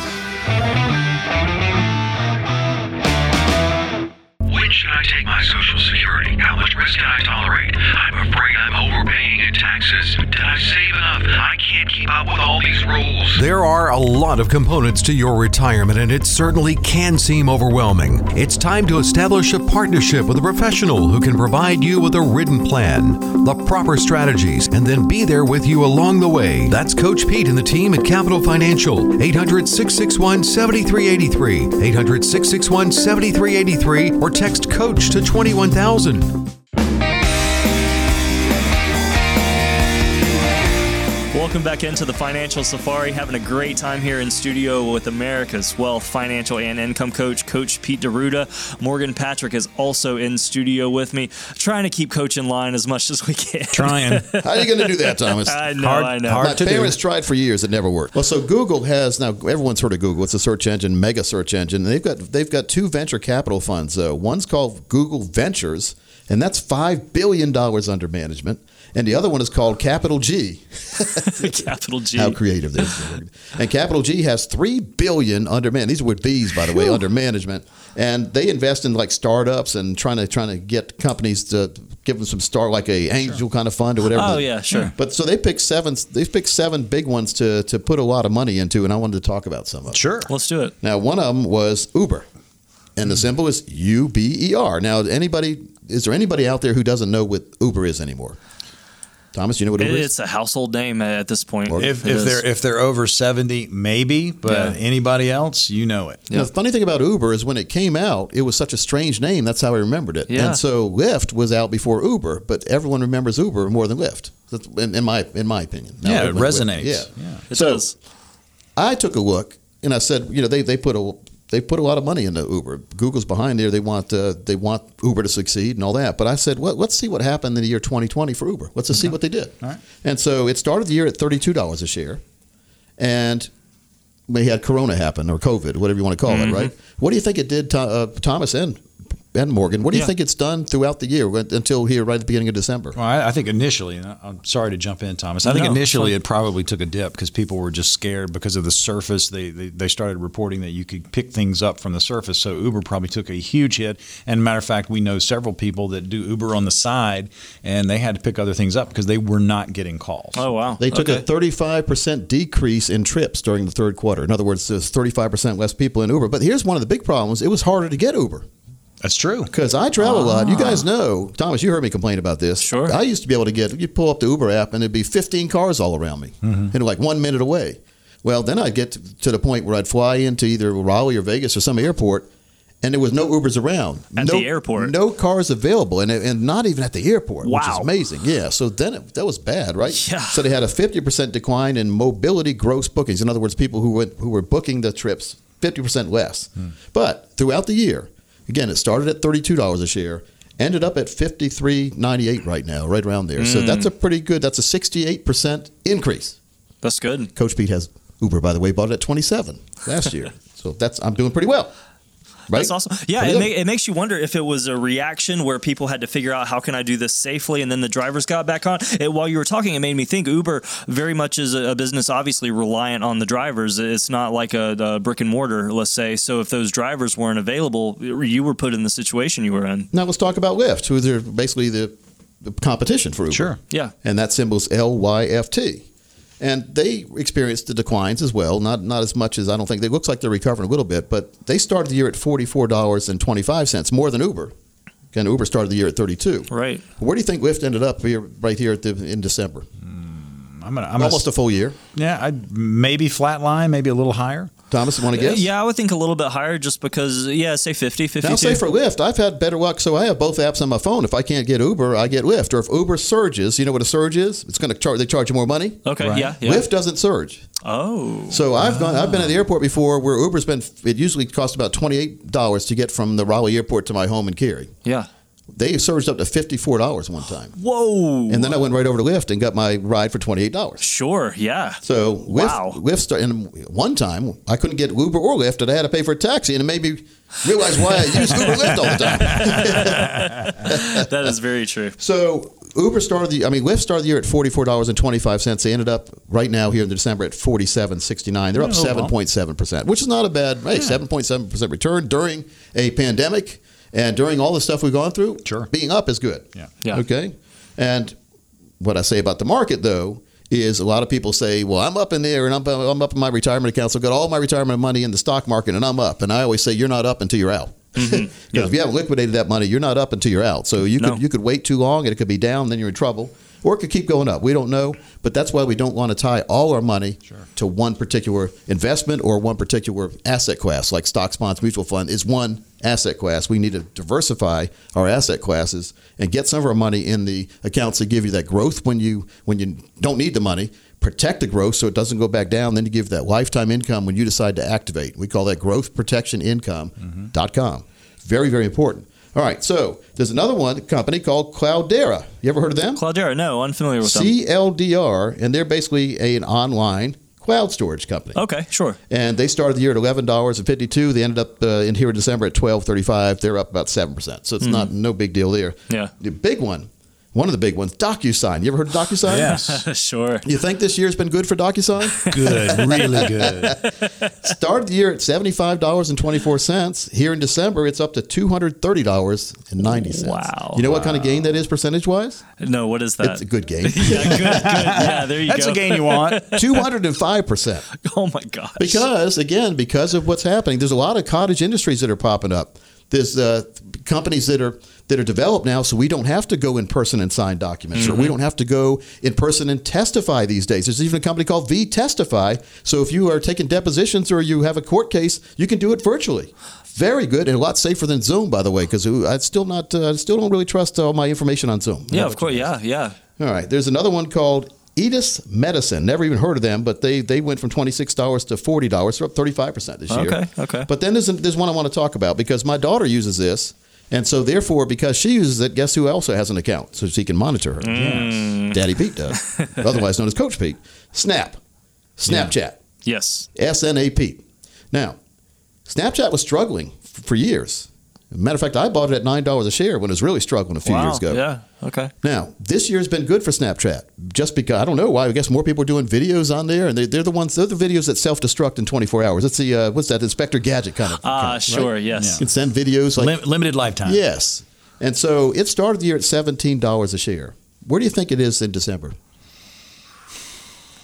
When should I take my Social Security? How much risk can I tolerate? I'm afraid I'm overpaying in taxes. Did I save enough? I can't keep up with all these rules. There are a lot of components to your retirement, and it certainly can seem overwhelming. It's time to establish a partnership with a professional who can provide you with a written plan, the proper strategies, and then be there with you along the way. That's Coach Pete and the team at Capital Financial. eight hundred, six six one, seven three eight three, eight hundred, six six one, seven three eight three, or text Text Coach to twenty-one thousand. Welcome back into the Financial Safari. Having a great time here in studio with America's Wealth Financial and Income Coach, Coach Pete D'Eruda. Morgan Patrick is also in studio with me, trying to keep Coach in line as much as we can. Trying. How are you going to do that, Thomas? I know, hard, I know. Hard My to parents do. Tried for years; it never worked. Well, so Google has now. Everyone's heard of Google. It's a search engine, mega search engine. They've got they've got two venture capital funds. Though one's called Google Ventures, and that's five billion dollars under management. And the other one is called Capital G. Capital G. How creative they are. And Capital G has three billion dollars under man. These are with B's, by the way, under management. And they invest in like startups and trying to trying to get companies to give them some star, like a angel sure. kind of fund or whatever. Oh, yeah, sure. But so they picked seven they picked seven big ones to, to put a lot of money into, and I wanted to talk about some of them. Sure. Let's do it. Now, one of them was Uber. And the symbol is U B E R. Now, anybody is there anybody out there who doesn't know what Uber is anymore? Thomas, you know what Uber it is? It's a household name at this point. If, if they're if they're over seventy, maybe, but yeah. anybody else, you know it. Yeah. Now, the funny thing about Uber is when it came out, it was such a strange name. That's how I remembered it. Yeah. And so Lyft was out before Uber, but everyone remembers Uber more than Lyft. That's in, in my in my opinion. Now yeah, it resonates. Yeah. yeah, it so does. I took a look and I said, you know, they they put a they've put a lot of money into Uber. Google's behind there. They want uh, they want Uber to succeed and all that. But I said, well, let's see what happened in the year twenty twenty for Uber. Let's just okay. see what they did. All right. And so it started the year at thirty-two dollars a share. And we had Corona happen or COVID, whatever you want to call mm-hmm. it, right? What do you think it did, uh, Thomas and and Morgan? What do you yeah. think it's done throughout the year until here right at the beginning of December? Well, I, I think initially, and I'm sorry to jump in, Thomas. I no, think initially it probably took a dip because people were just scared because of the surface. They, they they started reporting that you could pick things up from the surface. So Uber probably took a huge hit. And matter of fact, we know several people that do Uber on the side, and they had to pick other things up because they were not getting calls. Oh, wow. They took okay. a thirty-five percent decrease in trips during the third quarter. In other words, there's thirty-five percent less people in Uber. But here's one of the big problems. It was harder to get Uber. That's true. Because I travel ah. a lot. You guys know, Thomas, you heard me complain about this. Sure. I used to be able to get, you pull up the Uber app and there'd be fifteen cars all around me. Mm-hmm. And like one minute away. Well, then I'd get to the point where I'd fly into either Raleigh or Vegas or some airport and there was no Ubers around. At no, the airport. No cars available and and not even at the airport, wow. which is amazing. Yeah. So then it, that was bad, right? Yeah. So they had a fifty percent decline in mobility gross bookings. In other words, people who went, who were booking the trips, fifty percent less. Hmm. But throughout the year, again, it started at thirty-two dollars a share, ended up at fifty-three ninety-eight right now, right around there. Mm. So that's a pretty good, that's a sixty-eight percent increase. That's good. Coach Pete has Uber, by the way, bought it at twenty-seven last year. So that's, I'm doing pretty well. Right? That's awesome. Yeah, it, make, it makes you wonder if it was a reaction where people had to figure out how can I do this safely, and then the drivers got back on. It, while you were talking, it made me think Uber very much is a business obviously reliant on the drivers. It's not like a, a brick and mortar, let's say. So if those drivers weren't available, you were put in the situation you were in. Now let's talk about Lyft, who are basically the, the competition for Uber. Sure, yeah. And that symbol's L Y F T. And they experienced the declines as well, not not as much as I don't think. It looks like they're recovering a little bit, but they started the year at forty-four twenty-five, more than Uber. And Uber started the year at thirty-two dollars. Right. Where do you think Lyft ended up here, right here at the, in December? Mm, I'm, gonna, I'm Almost gonna, a full year. Yeah, I'd maybe flat line, maybe a little higher. Thomas, you want to guess? Yeah, I would think a little bit higher just because, yeah, say fifty, fifty-two. Now, say for Lyft, I've had better luck, so I have both apps on my phone. If I can't get Uber, I get Lyft. Or if Uber surges, you know what a surge is? It's going to charge. They charge you more money. Okay, right. yeah, yeah. Lyft doesn't surge. Oh. So I've oh. gone. I've been at the airport before where Uber's been, it usually costs about twenty-eight dollars to get from the Raleigh airport to my home in Cary. Yeah. They surged up to fifty-four dollars one time. Whoa. And then I went right over to Lyft and got my ride for twenty-eight dollars. Sure, yeah. So Lyft, wow. Lyft started, and one time I couldn't get Uber or Lyft and I had to pay for a taxi and it made me realize why I use Uber Lyft all the time. That is very true. So Uber started the, I mean, Lyft started the year at forty-four twenty-five. They ended up right now here in December at forty-seven sixty-nine. They're up seven point seven percent, which is not a bad rate. Yeah. seven point seven percent return during a pandemic. And during all the stuff we've gone through, sure. being up is good. Yeah. yeah. Okay. And what I say about the market, though, is a lot of people say, well, I'm up in there and I'm, I'm up in my retirement accounts. I've got all my retirement money in the stock market and I'm up. And I always say, you're not up until you're out. Because mm-hmm. yeah. if you haven't liquidated that money, you're not up until you're out. So you, no. could, you could wait too long and it could be down, then you're in trouble. Or it could keep going up. We don't know. But that's why we don't want to tie all our money sure. to one particular investment or one particular asset class, like stocks, bonds, mutual fund is one asset class. We need to diversify our asset classes and get some of our money in the accounts that give you that growth when you when you don't need the money. Protect the growth so it doesn't go back down. Then you give that lifetime income when you decide to activate. We call that growth protection income dot com. Mm-hmm. Very, very important. All right, so there's another one company called Cloudera. You ever heard of them? Cloudera, no, unfamiliar with them. C L D R, and they're basically a, an online cloud storage company. Okay, sure. And they started the year at eleven fifty-two. They ended up uh, in here in December at twelve thirty-five. They're up about seven percent. So it's mm-hmm. not no big deal there. Yeah. The big one, one of the big ones, DocuSign. You ever heard of DocuSign? Yes, sure. You think this year's been good for DocuSign? Good, really good. Started the year at seventy-five twenty-four. Here in December, it's up to two hundred thirty dollars and ninety cents. Wow. You know wow. what kind of gain that is percentage-wise? No, what is that? It's a good gain. yeah, good, good. Yeah, there you That's go. That's a gain you want. two hundred five percent. Oh, my gosh. Because, again, because of what's happening, there's a lot of cottage industries that are popping up. There's uh, companies that are that are developed now, so we don't have to go in person and sign documents, mm-hmm. or we don't have to go in person and testify these days. There's even a company called V-Testify. So if you are taking depositions or you have a court case, you can do it virtually. Very good and a lot safer than Zoom, by the way, because I still not, uh, still don't really trust all my information on Zoom. Yeah, of course. Yeah, yeah. All right. There's another one called Edis Medicine, never even heard of them, but they they went from twenty-six dollars to forty dollars. They're up thirty-five percent this year. Okay, okay. But then there's, there's one I want to talk about because my daughter uses this. And so, therefore, because she uses it, guess who also has an account so she can monitor her? Mm. Daddy Pete does, otherwise known as Coach Pete. Snap. Snapchat. Yeah. Yes. S N A P. Now, Snapchat was struggling for years. Matter of fact, I bought it at nine dollars a share when it was really struggling a few wow, years ago. Yeah. Okay. Now, this year has been good for Snapchat just because, I don't know why, I guess more people are doing videos on there. And they, they're the ones, they're the videos that self-destruct in twenty-four hours. It's the, uh, what's that, Inspector Gadget kind of. Ah, uh, right? Sure, yes. Yeah. You can send videos. Like, Lim- limited lifetime. Yes. And so it started the year at seventeen dollars a share. Where do you think it is in December?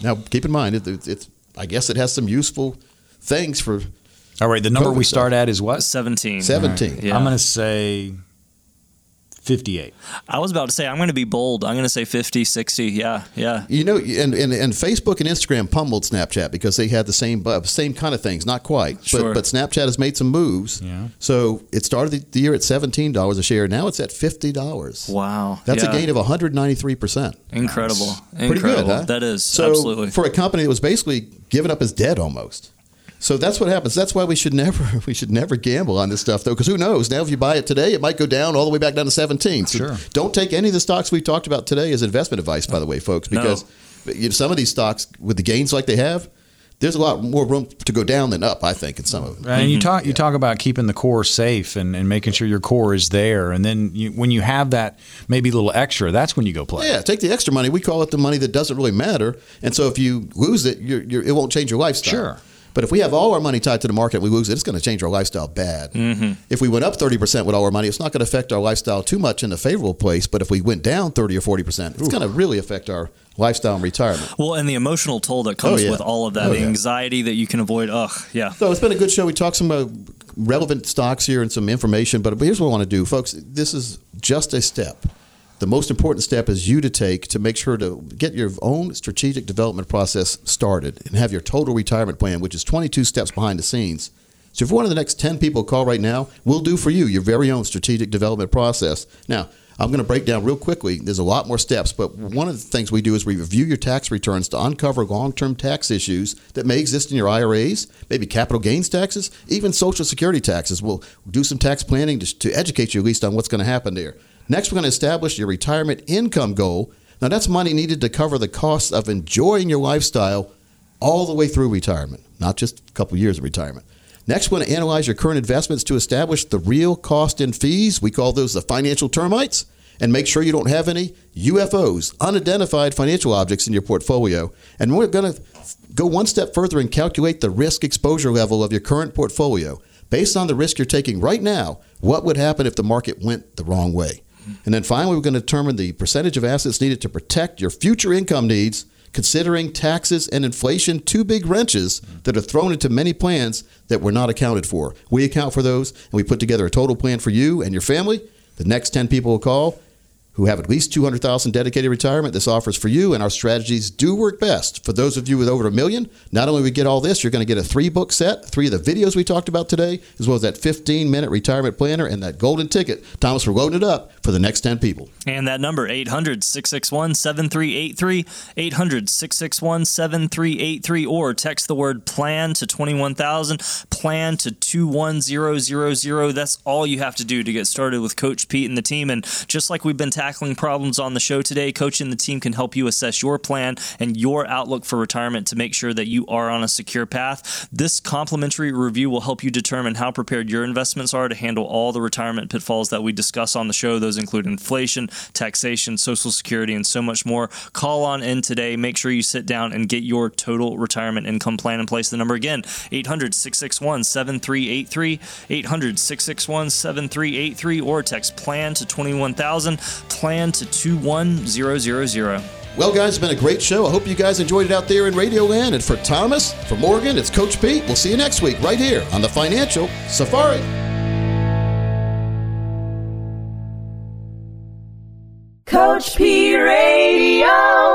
Now, keep in mind, it, it, it's, I guess it has some useful things for. All right, the number COVID we start stuff. At is what? seventeen. seventeen. Right. Yeah. I'm going to say fifty-eight. I was about to say, I'm going to be bold. I'm going to say fifty, sixty. Yeah, yeah. You know, and, and, and Facebook and Instagram pummeled Snapchat because they had the same uh, same kind of things. Not quite. Sure. But, but Snapchat has made some moves. Yeah. So it started the year at seventeen dollars a share. Now it's at fifty dollars. Wow. That's yeah. a gain of one hundred ninety-three percent. Incredible. Nice. Pretty Incredible. Good, huh? That is. So absolutely. For a company that was basically given up as dead almost. So that's what happens. That's why we should never we should never gamble on this stuff, though, because who knows? Now, if you buy it today, it might go down all the way back down to seventeen. So sure. Don't take any of the stocks we talked about today as investment advice, by the way, folks, because no. you know, some of these stocks with the gains like they have, there's a lot more room to go down than up, I think, in some of them. Right. And you talk you yeah. talk about keeping the core safe and, and making sure your core is there. And then you, when you have that maybe little extra, that's when you go play. Yeah, take the extra money. We call it the money that doesn't really matter. And so if you lose it, you're, you're, it won't change your lifestyle. Sure. But if we have all our money tied to the market and we lose it, it's going to change our lifestyle bad. Mm-hmm. If we went up thirty percent with all our money, it's not going to affect our lifestyle too much in a favorable place. But if we went down thirty or forty percent, it's going to really affect our lifestyle and retirement. Well, and the emotional toll that comes oh, yeah. with all of that, oh, the yeah. anxiety that you can avoid. Ugh, yeah. So it's been a good show. We talked some uh, relevant stocks here and some information. But here's what I want to do, folks. This is just a step. The most important step is you to take to make sure to get your own strategic development process started and have your total retirement plan, which is twenty-two steps behind the scenes. So if you're one of the next ten people call right now, we'll do for you your very own strategic development process. Now, I'm going to break down real quickly. There's a lot more steps, but one of the things we do is we review your tax returns to uncover long-term tax issues that may exist in your I R As, maybe capital gains taxes, even Social Security taxes. We'll do some tax planning to, to educate you at least on what's going to happen there. Next, we're going to establish your retirement income goal. Now, that's money needed to cover the cost of enjoying your lifestyle all the way through retirement, not just a couple years of retirement. Next, we're going to analyze your current investments to establish the real cost and fees. We call those the financial termites. And make sure you don't have any U F Os, unidentified financial objects in your portfolio. And we're going to go one step further and calculate the risk exposure level of your current portfolio. Based on the risk you're taking right now, what would happen if the market went the wrong way? And then finally, we're going to determine the percentage of assets needed to protect your future income needs, considering taxes and inflation, two big wrenches that are thrown into many plans that were not accounted for. We account for those, and we put together a total plan for you and your family. The next ten people will call who have at least two hundred thousand dollars dedicated retirement. This offers for you, and our strategies do work best. For those of you with over a million, not only do we get all this, you're going to get a three-book set, three of the videos we talked about today, as well as that fifteen-minute retirement planner and that golden ticket. Thomas, we're loading it up for the next ten people. And that number, eight hundred, six six one, seven three eight three, eight hundred, six six one, seven three eight three, or text the word PLAN to twenty-one thousand, PLAN to two one zero zero zero. That's all you have to do to get started with Coach Pete and the team. And just like we've been tackling Tackling problems on the show today, Coach and the team can help you assess your plan and your outlook for retirement to make sure that you are on a secure path. This complimentary review will help you determine how prepared your investments are to handle all the retirement pitfalls that we discuss on the show. Those include inflation, taxation, Social Security, and so much more. Call on in today. Make sure you sit down and get your total retirement income plan in place. The number again, eight hundred, six six one, seven three eight three, eight hundred, six six one, seven three eight three, or text PLAN to twenty-one thousand. Plan to two one zero zero zero. Well, guys, it's been a great show. I hope you guys enjoyed it out there in Radioland. And for Thomas, for Morgan, it's Coach Pete. We'll see you next week right here on the Financial Safari. Coach Pete Radio.